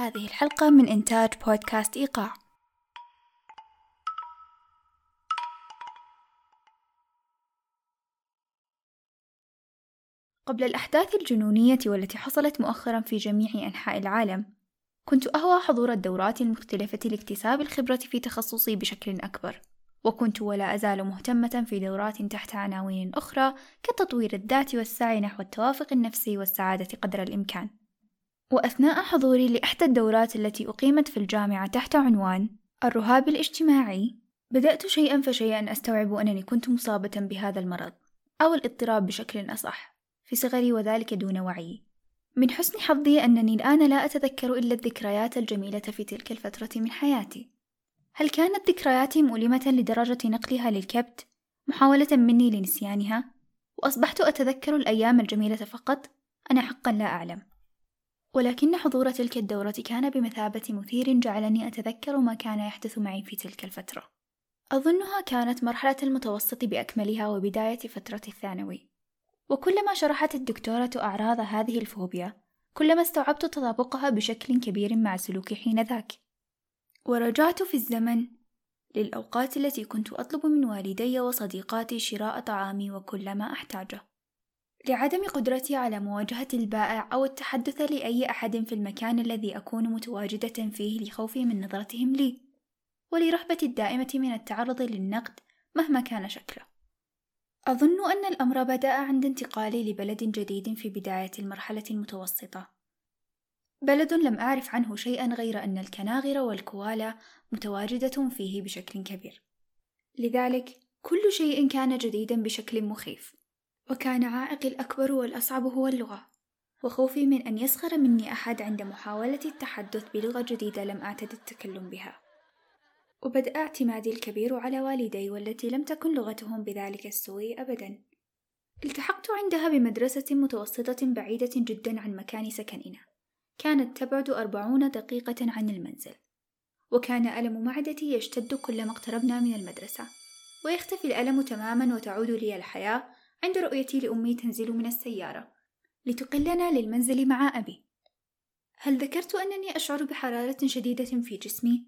هذه الحلقة من إنتاج بودكاست إيقاع. قبل الأحداث الجنونية والتي حصلت مؤخرا في جميع أنحاء العالم، كنت أهوى حضور الدورات المختلفة لاكتساب الخبرة في تخصصي بشكل أكبر، وكنت ولا أزال مهتمة في دورات تحت عناوين أخرى كالتطوير الذاتي والسعي نحو التوافق النفسي والسعادة قدر الإمكان. وأثناء حضوري لإحدى الدورات التي أقيمت في الجامعة تحت عنوان الرهاب الاجتماعي، بدأت شيئا فشيئا أستوعب أنني كنت مصابة بهذا المرض أو الاضطراب بشكل أصح في صغري، وذلك دون وعي. من حسن حظي أنني الآن لا أتذكر إلا الذكريات الجميلة في تلك الفترة من حياتي. هل كانت ذكرياتي مؤلمة لدرجة نقلها للكبت محاولة مني لنسيانها، وأصبحت أتذكر الأيام الجميلة فقط؟ أنا حقا لا أعلم، ولكن حضور تلك الدورة كان بمثابة مثير جعلني أتذكر ما كان يحدث معي في تلك الفترة. أظنها كانت مرحلة المتوسط بأكملها وبداية فترة الثانوي، وكلما شرحت الدكتورة أعراض هذه الفوبيا كلما استوعبت تطابقها بشكل كبير مع سلوكي حينذاك. ورجعت في الزمن للأوقات التي كنت أطلب من والدي وصديقاتي شراء طعامي وكل ما أحتاجه، لعدم قدرتي على مواجهة البائع أو التحدث لأي أحد في المكان الذي أكون متواجدة فيه لخوفي من نظرتهم لي، ولرهبتي الدائمة من التعرض للنقد مهما كان شكله. أظن أن الأمر بدأ عند انتقالي لبلد جديد في بداية المرحلة المتوسطة، بلد لم أعرف عنه شيئا غير أن الكناغر والكوالا متواجدة فيه بشكل كبير، لذلك كل شيء كان جديدا بشكل مخيف. وكان عائقي الأكبر والأصعب هو اللغة، وخوفي من أن يسخر مني أحد عند محاولة التحدث بلغة جديدة لم أعتد التكلم بها. وبدأ اعتمادي الكبير على والدي والتي لم تكن لغتهم بذلك السوء أبدا. التحقت عندها بمدرسة متوسطة بعيدة جدا عن مكان سكننا، كانت تبعد 40 دقيقة عن المنزل، وكان ألم معدتي يشتد كلما اقتربنا من المدرسة، ويختفي الألم تماما وتعود لي الحياة عند رؤيتي لأمي تنزل من السيارة لتقلنا للمنزل مع أبي. هل ذكرت أنني أشعر بحرارة شديدة في جسمي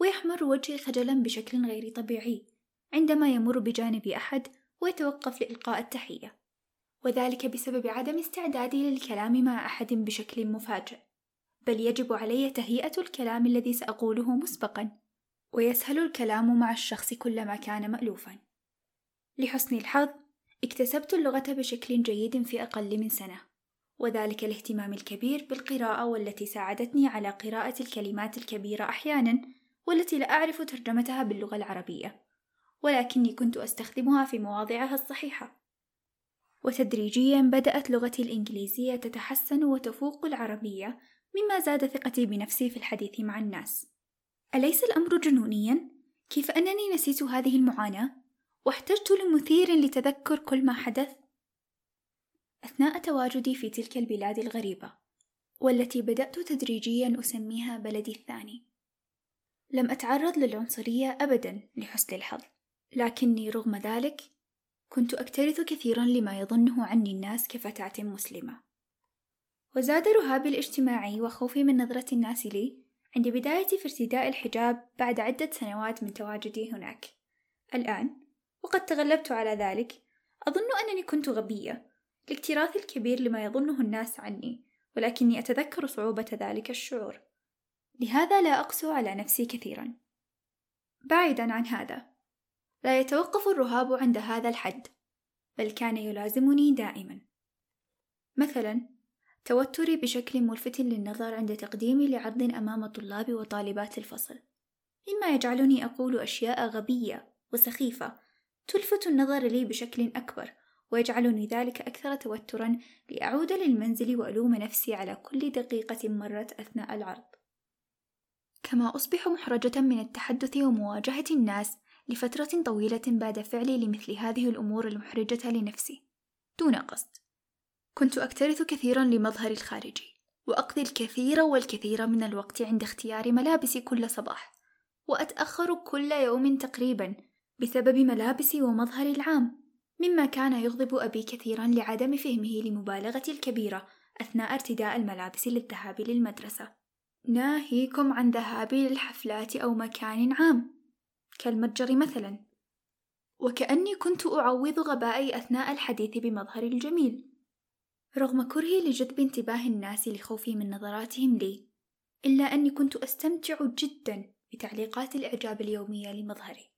ويحمر وجهي خجلا بشكل غير طبيعي عندما يمر بجانبي أحد ويتوقف لإلقاء التحية، وذلك بسبب عدم استعدادي للكلام مع أحد بشكل مفاجئ، بل يجب علي تهيئة الكلام الذي سأقوله مسبقا، ويسهل الكلام مع الشخص كلما كان مألوفا. لحسن الحظ اكتسبت اللغة بشكل جيد في أقل من سنة، وذلك الاهتمام الكبير بالقراءة والتي ساعدتني على قراءة الكلمات الكبيرة أحيانا والتي لا أعرف ترجمتها باللغة العربية، ولكني كنت أستخدمها في مواضعها الصحيحة. وتدريجيا بدأت لغتي الإنجليزية تتحسن وتفوق العربية، مما زاد ثقتي بنفسي في الحديث مع الناس. أليس الأمر جنونيا؟ كيف أنني نسيت هذه المعاناة واحتجت لمثير لتذكر كل ما حدث؟ أثناء تواجدي في تلك البلاد الغريبة والتي بدأت تدريجيا أسميها بلدي الثاني، لم أتعرض للعنصرية أبدا لحسن الحظ، لكني رغم ذلك كنت أكترث كثيرا لما يظنه عني الناس كفتاة مسلمة. وزاد رهابي الاجتماعي وخوفي من نظرة الناس لي عند بداية في ارتداء الحجاب بعد عدة سنوات من تواجدي هناك. الآن وقد تغلبت على ذلك، أظن أنني كنت غبية لاكتراثي الكبير لما يظنه الناس عني، ولكني أتذكر صعوبة ذلك الشعور، لهذا لا أقسو على نفسي كثيرا. بعيدا عن هذا، لا يتوقف الرهاب عند هذا الحد، بل كان يلازمني دائما. مثلا توتري بشكل ملفت للنظر عند تقديمي لعرض أمام طلاب وطالبات الفصل، مما يجعلني أقول أشياء غبية وسخيفة تلفت النظر لي بشكل أكبر، ويجعلني ذلك أكثر توترا لأعود للمنزل وألوم نفسي على كل دقيقة مرت أثناء العرض. كما أصبح محرجة من التحدث ومواجهة الناس لفترة طويلة بعد فعلي لمثل هذه الأمور المحرجة لنفسي دون قصد. كنت أكترث كثيرا لمظهر الخارجي، وأقضي الكثير والكثير من الوقت عند اختيار ملابسي كل صباح، وأتأخر كل يوم تقريبا بسبب ملابسي ومظهري العام، مما كان يغضب أبي كثيرا لعدم فهمه لمبالغتي الكبيرة أثناء ارتداء الملابس للذهاب للمدرسة، ناهيكم عن ذهابي للحفلات أو مكان عام كالمتجر مثلا، وكأني كنت أعوض غبائي أثناء الحديث بمظهري الجميل، رغم كرهي لجذب انتباه الناس لخوفي من نظراتهم لي، إلا أني كنت أستمتع جدا بتعليقات الإعجاب اليومية لمظهري،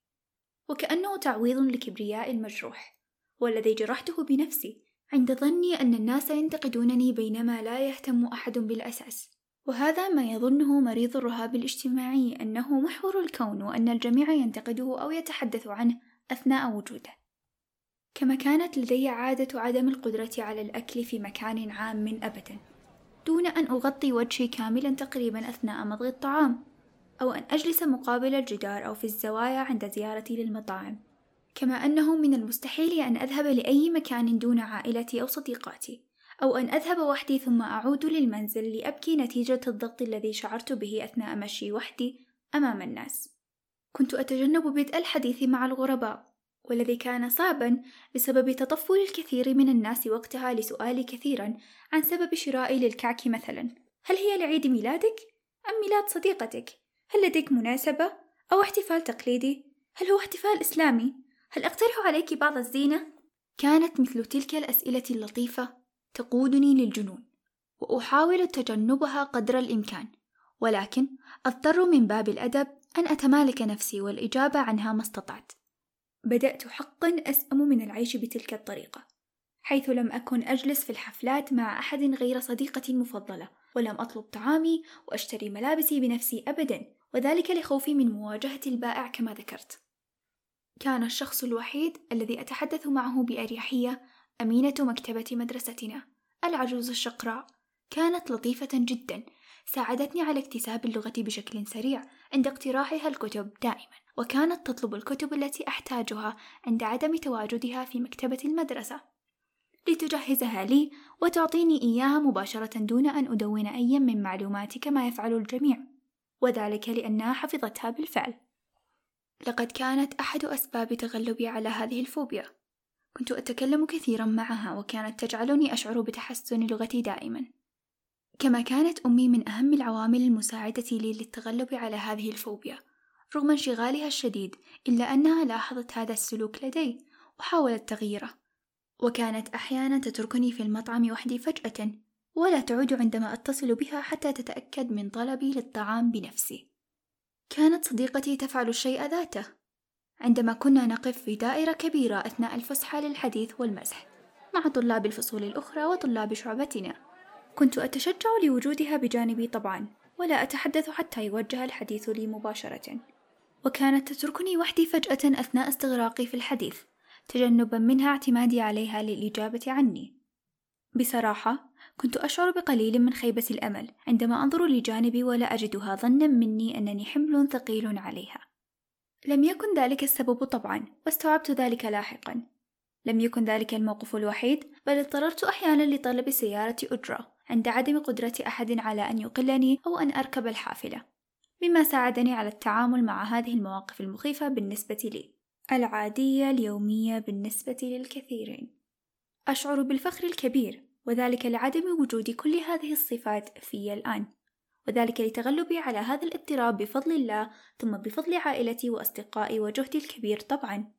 وكأنه تعويض لكبرياء المجروح والذي جرحته بنفسي عند ظني أن الناس ينتقدونني بينما لا يهتم أحد بالأساس. وهذا ما يظنه مريض الرهاب الاجتماعي أنه محور الكون، وأن الجميع ينتقده أو يتحدث عنه أثناء وجوده. كما كانت لدي عادة عدم القدرة على الأكل في مكان عام من أبدا، دون أن أغطي وجهي كاملا تقريبا أثناء مضغ الطعام، أو أن أجلس مقابل الجدار أو في الزوايا عند زيارتي للمطاعم، كما أنه من المستحيل أن أذهب لأي مكان دون عائلتي أو صديقاتي، أو أن أذهب وحدي ثم أعود للمنزل لأبكي نتيجة الضغط الذي شعرت به أثناء مشي وحدي أمام الناس. كنت أتجنب بدء الحديث مع الغرباء، والذي كان صعبا بسبب تطفل الكثير من الناس وقتها لسؤالي كثيرا عن سبب شرائي للكعك مثلا، هل هي لعيد ميلادك؟ أم ميلاد صديقتك؟ هل لديك مناسبة؟ أو احتفال تقليدي؟ هل هو احتفال إسلامي؟ هل أقترح عليك بعض الزينة؟ كانت مثل تلك الأسئلة اللطيفة تقودني للجنون، وأحاول تجنبها قدر الإمكان، ولكن أضطر من باب الأدب أن أتمالك نفسي والإجابة عنها ما استطعت. بدأت حقا أسأم من العيش بتلك الطريقة، حيث لم أكن أجلس في الحفلات مع أحد غير صديقتي المفضلة، ولم أطلب طعامي وأشتري ملابسي بنفسي أبدا، وذلك لخوفي من مواجهة البائع كما ذكرت. كان الشخص الوحيد الذي أتحدث معه بأريحية أمينة مكتبة مدرستنا، العجوز الشقراء. كانت لطيفة جدا، ساعدتني على اكتساب اللغة بشكل سريع عند اقتراحها الكتب دائما، وكانت تطلب الكتب التي أحتاجها عند عدم تواجدها في مكتبة المدرسة لتجهزها لي وتعطيني إياها مباشرة دون أن أدون أي من معلوماتي كما يفعل الجميع، وذلك لأنها حفظتها بالفعل. لقد كانت أحد أسباب تغلبي على هذه الفوبيا، كنت أتكلم كثيرا معها وكانت تجعلني أشعر بتحسن لغتي دائما. كما كانت أمي من أهم العوامل المساعدة لي للتغلب على هذه الفوبيا رغم انشغالها الشديد، إلا أنها لاحظت هذا السلوك لدي وحاولت تغييره، وكانت أحيانا تتركني في المطعم وحدي فجأة ولا تعود عندما أتصل بها حتى تتأكد من طلبي للطعام بنفسي. كانت صديقتي تفعل الشيء ذاته عندما كنا نقف في دائرة كبيرة أثناء الفسحة للحديث والمزح مع طلاب الفصول الأخرى وطلاب شعبتنا. كنت أتشجع لوجودها بجانبي طبعا، ولا أتحدث حتى يوجه الحديث لي مباشرة، وكانت تتركني وحدي فجأة أثناء استغراقي في الحديث، تجنبا منها اعتمادي عليها للإجابة عني. بصراحة كنت أشعر بقليل من خيبة الأمل عندما أنظر لجانبي ولا أجدها ظنا مني أنني حمل ثقيل عليها. لم يكن ذلك السبب طبعا، واستوعبت ذلك لاحقا. لم يكن ذلك الموقف الوحيد، بل اضطررت أحيانا لطلب سيارة أجرة عند عدم قدرة أحد على أن يقلني أو أن أركب الحافلة، مما ساعدني على التعامل مع هذه المواقف المخيفة بالنسبة لي، العادية اليومية بالنسبة للكثيرين. أشعر بالفخر الكبير، وذلك لعدم وجود كل هذه الصفات في الآن، وذلك لتغلبي على هذا الاضطراب بفضل الله، ثم بفضل عائلتي وأصدقائي وجهدي الكبير طبعا،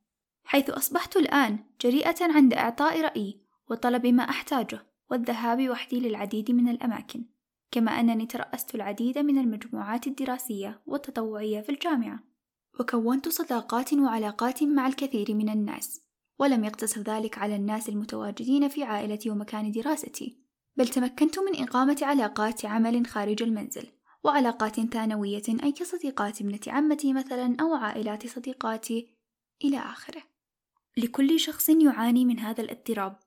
حيث أصبحت الآن جريئة عند إعطاء رأيي وطلب ما أحتاجه والذهاب وحدي للعديد من الأماكن، كما أنني ترأست العديد من المجموعات الدراسية والتطوعية في الجامعة، وكونت صداقات وعلاقات مع الكثير من الناس، ولم يقتصر ذلك على الناس المتواجدين في عائلتي ومكان دراستي، بل تمكنت من إقامة علاقات عمل خارج المنزل وعلاقات ثانوية، أي كصديقات ابنة عمتي مثلا أو عائلات صديقاتي إلى آخره. لكل شخص يعاني من هذا الاضطراب،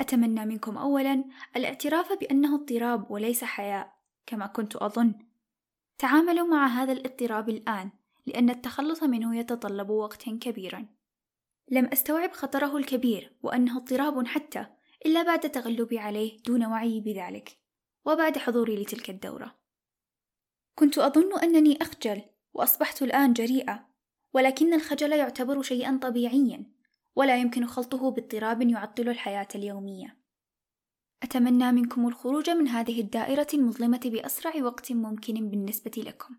أتمنى منكم أولا الاعتراف بأنه اضطراب وليس حياء كما كنت أظن. تعاملوا مع هذا الاضطراب الآن، لأن التخلص منه يتطلب وقتا كبيرا. لم أستوعب خطره الكبير وأنه اضطراب حتى إلا بعد تغلبي عليه دون وعي بذلك، وبعد حضوري لتلك الدورة. كنت أظن أنني أخجل، وأصبحت الآن جريئة، ولكن الخجل يعتبر شيئا طبيعيا، ولا يمكن خلطه باضطراب يعطل الحياة اليومية. أتمنى منكم الخروج من هذه الدائرة المظلمة بأسرع وقت ممكن بالنسبة لكم.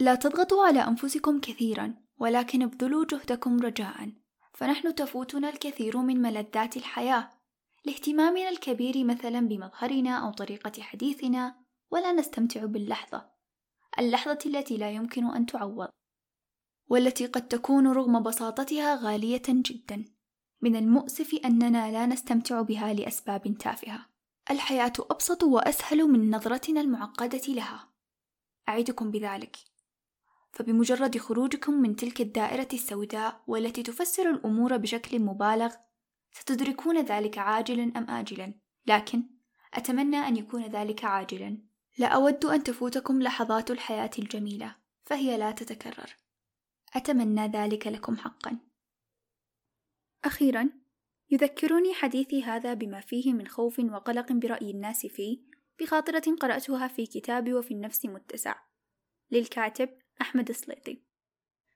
لا تضغطوا على أنفسكم كثيرا، ولكن ابذلوا جهدكم رجاء، فنحن تفوتنا الكثير من ملذات الحياة لاهتمامنا الكبير مثلا بمظهرنا أو طريقة حديثنا، ولا نستمتع باللحظة، اللحظة التي لا يمكن أن تعوض، والتي قد تكون رغم بساطتها غالية جدا. من المؤسف أننا لا نستمتع بها لأسباب تافهة. الحياة أبسط وأسهل من نظرتنا المعقدة لها، أعدكم بذلك. فبمجرد خروجكم من تلك الدائرة السوداء والتي تفسر الأمور بشكل مبالغ، ستدركون ذلك عاجلا أم آجلا، لكن أتمنى أن يكون ذلك عاجلا. لا أود أن تفوتكم لحظات الحياة الجميلة، فهي لا تتكرر. أتمنى ذلك لكم حقا. أخيرا، يذكرني حديثي هذا بما فيه من خوف وقلق برأي الناس فيه، بخاطرة قرأتها في كتابي وفي النفس متسع للكاتب أحمد السليطي.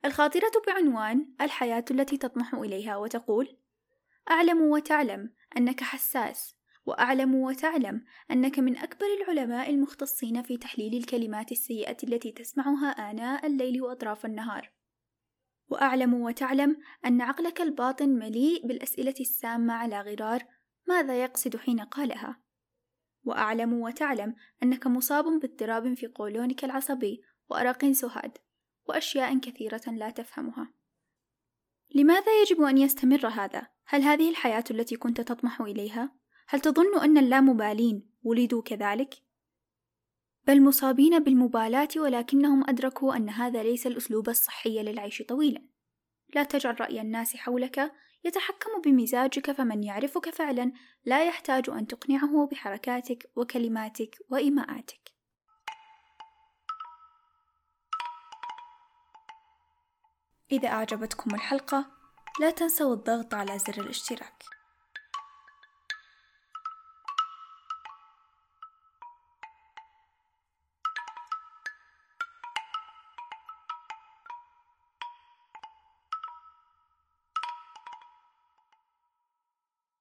الخاطرة بعنوان الحياة التي تطمح إليها، وتقول: أعلم وتعلم أنك حساس، وأعلم وتعلم أنك من أكبر العلماء المختصين في تحليل الكلمات السيئة التي تسمعها آناء الليل وأطراف النهار، وأعلم وتعلم أن عقلك الباطن مليء بالأسئلة السامة على غرار ماذا يقصد حين قالها، وأعلم وتعلم أنك مصاب باضطراب في قولونك العصبي وأرق سهاد وأشياء كثيرة لا تفهمها. لماذا يجب أن يستمر هذا؟ هل هذه الحياة التي كنت تطمح إليها؟ هل تظن أن اللامبالين ولدوا كذلك؟ بل مصابين بالمبالاة، ولكنهم أدركوا أن هذا ليس الأسلوب الصحي للعيش طويلا. لا تجعل رأي الناس حولك يتحكم بمزاجك، فمن يعرفك فعلا لا يحتاج أن تقنعه بحركاتك وكلماتك وإيماءاتك. إذا أعجبتكم الحلقة، لا تنسوا الضغط على زر الاشتراك.